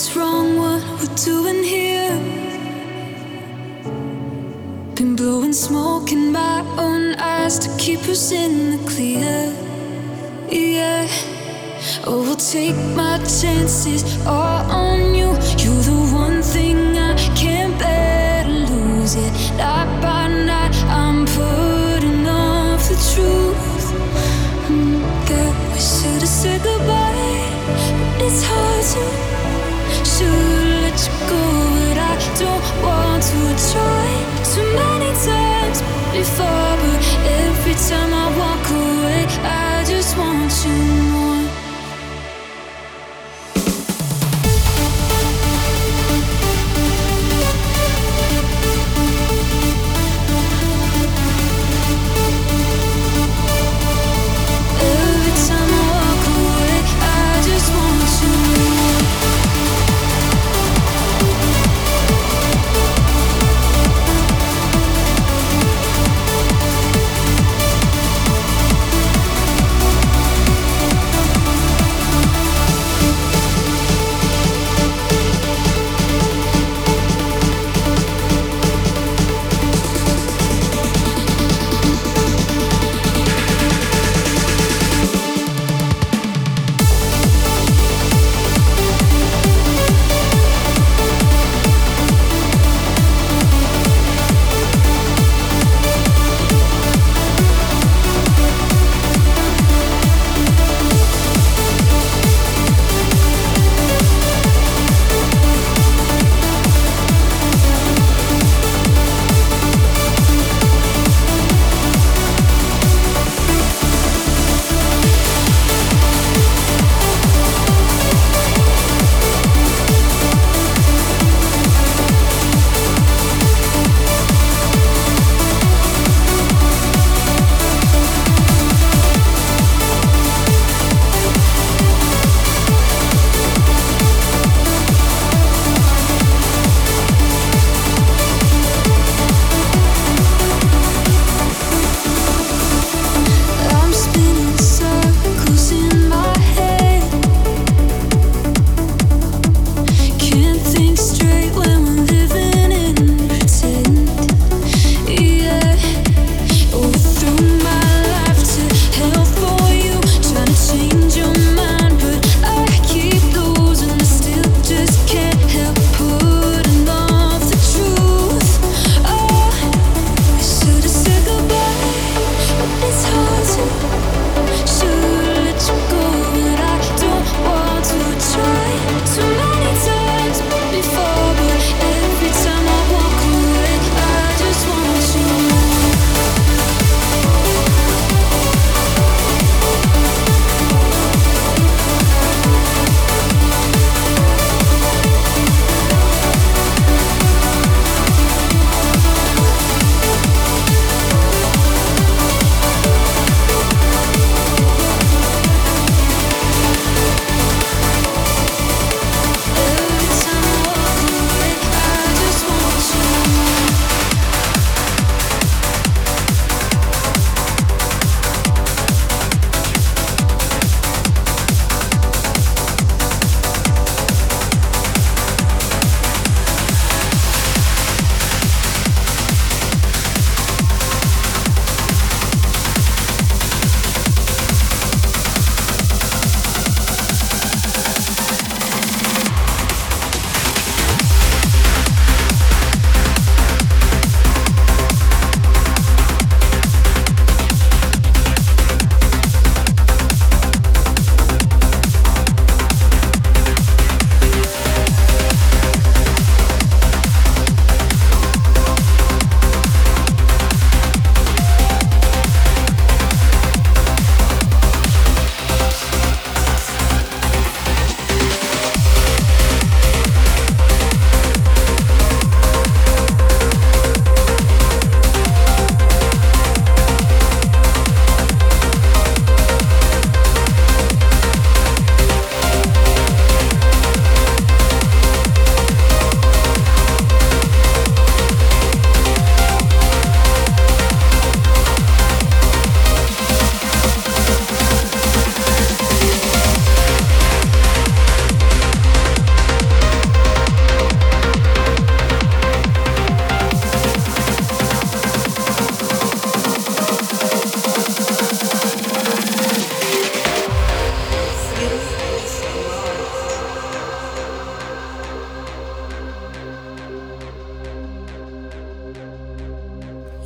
it's wrong what we're doing here. Been blowing smoke in my own eyes to keep us in the clear. Yeah. Oh, I'll take my chances all on you. You're the one thing I can't bear to lose. Yeah, night by night I'm putting off the truth. Girl, we should have said goodbye, but it's hard to. Should let you go, but I don't want to try. Too many times before, but every time I walk away, I just want you more.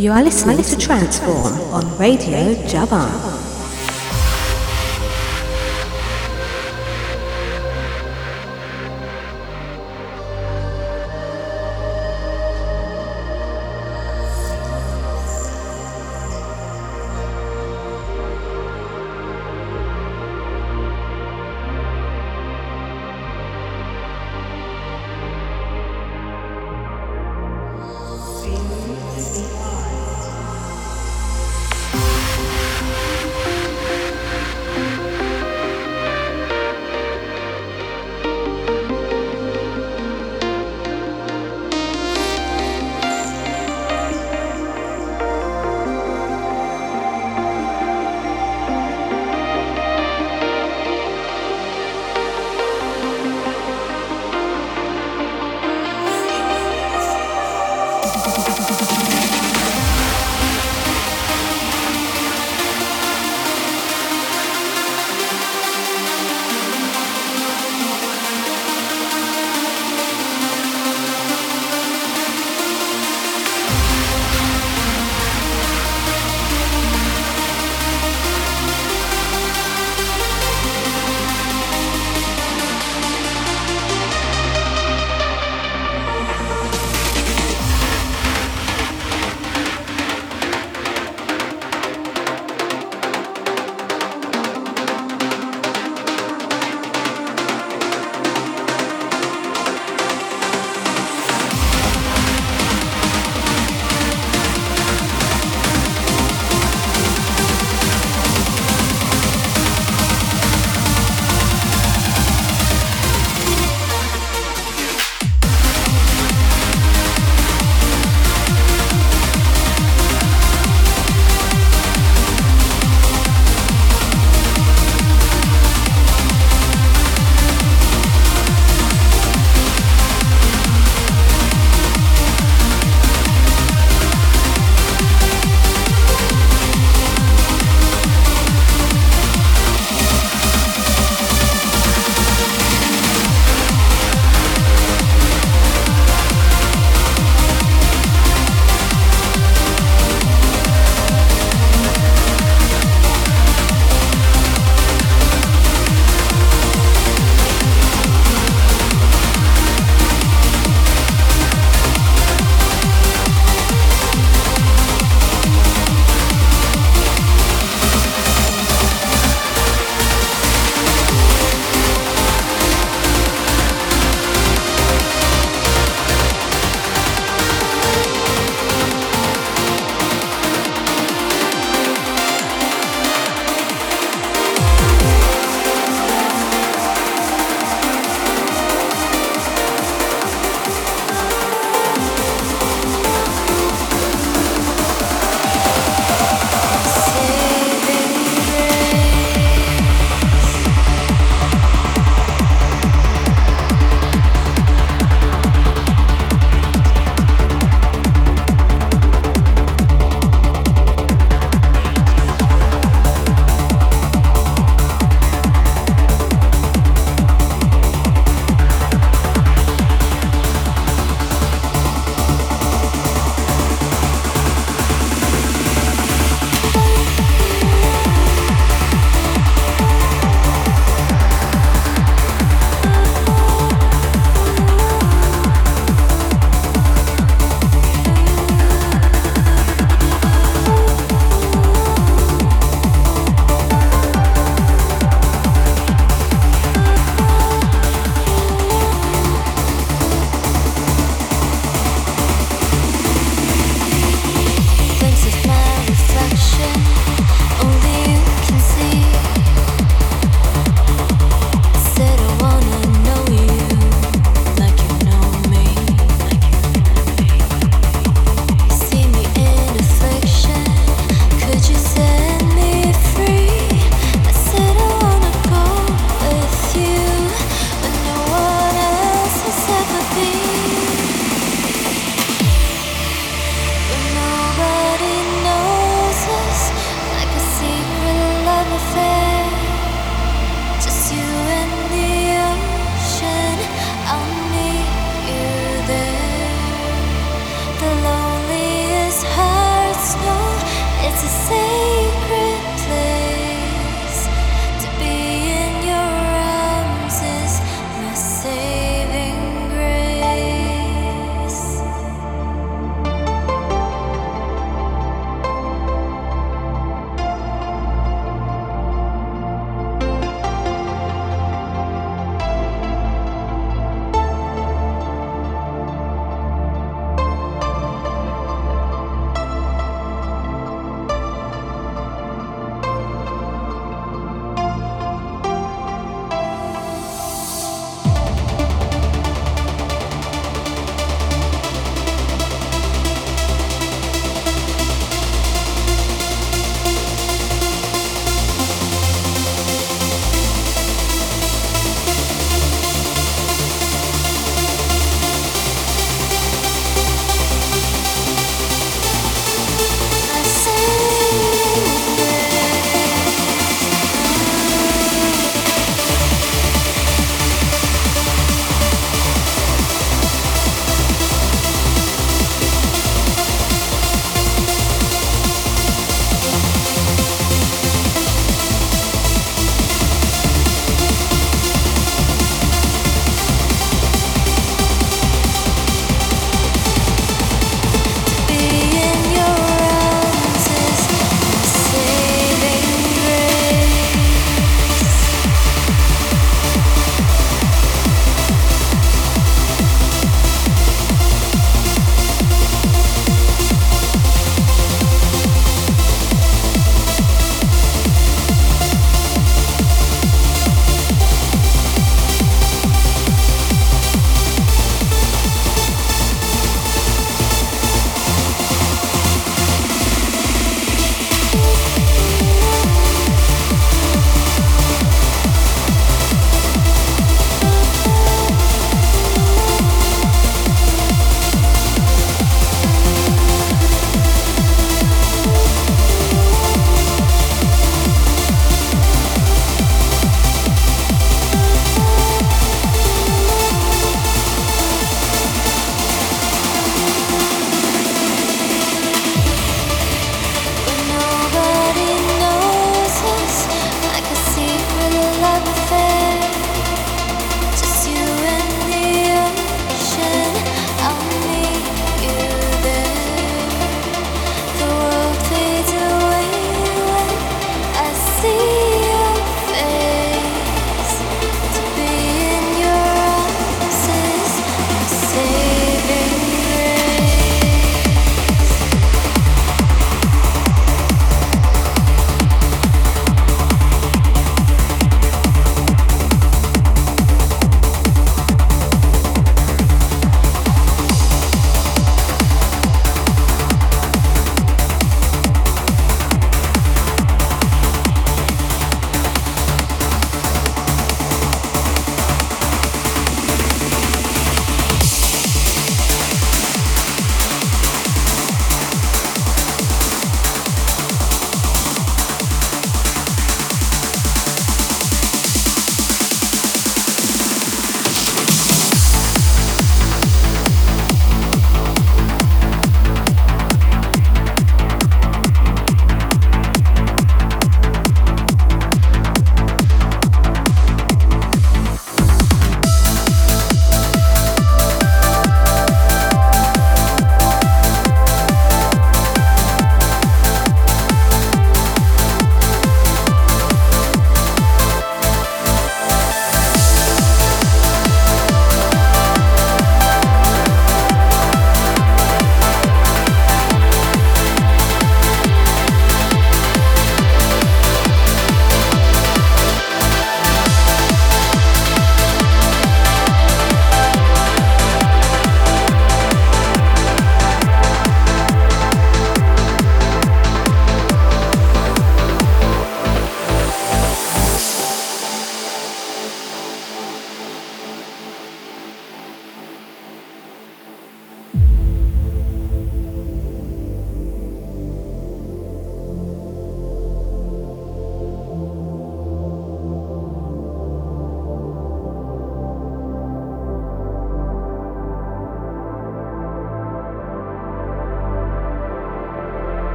You are listening to TranceForm on Radio Javan.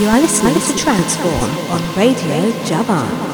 You are listening to TranceForm on Radio Javan.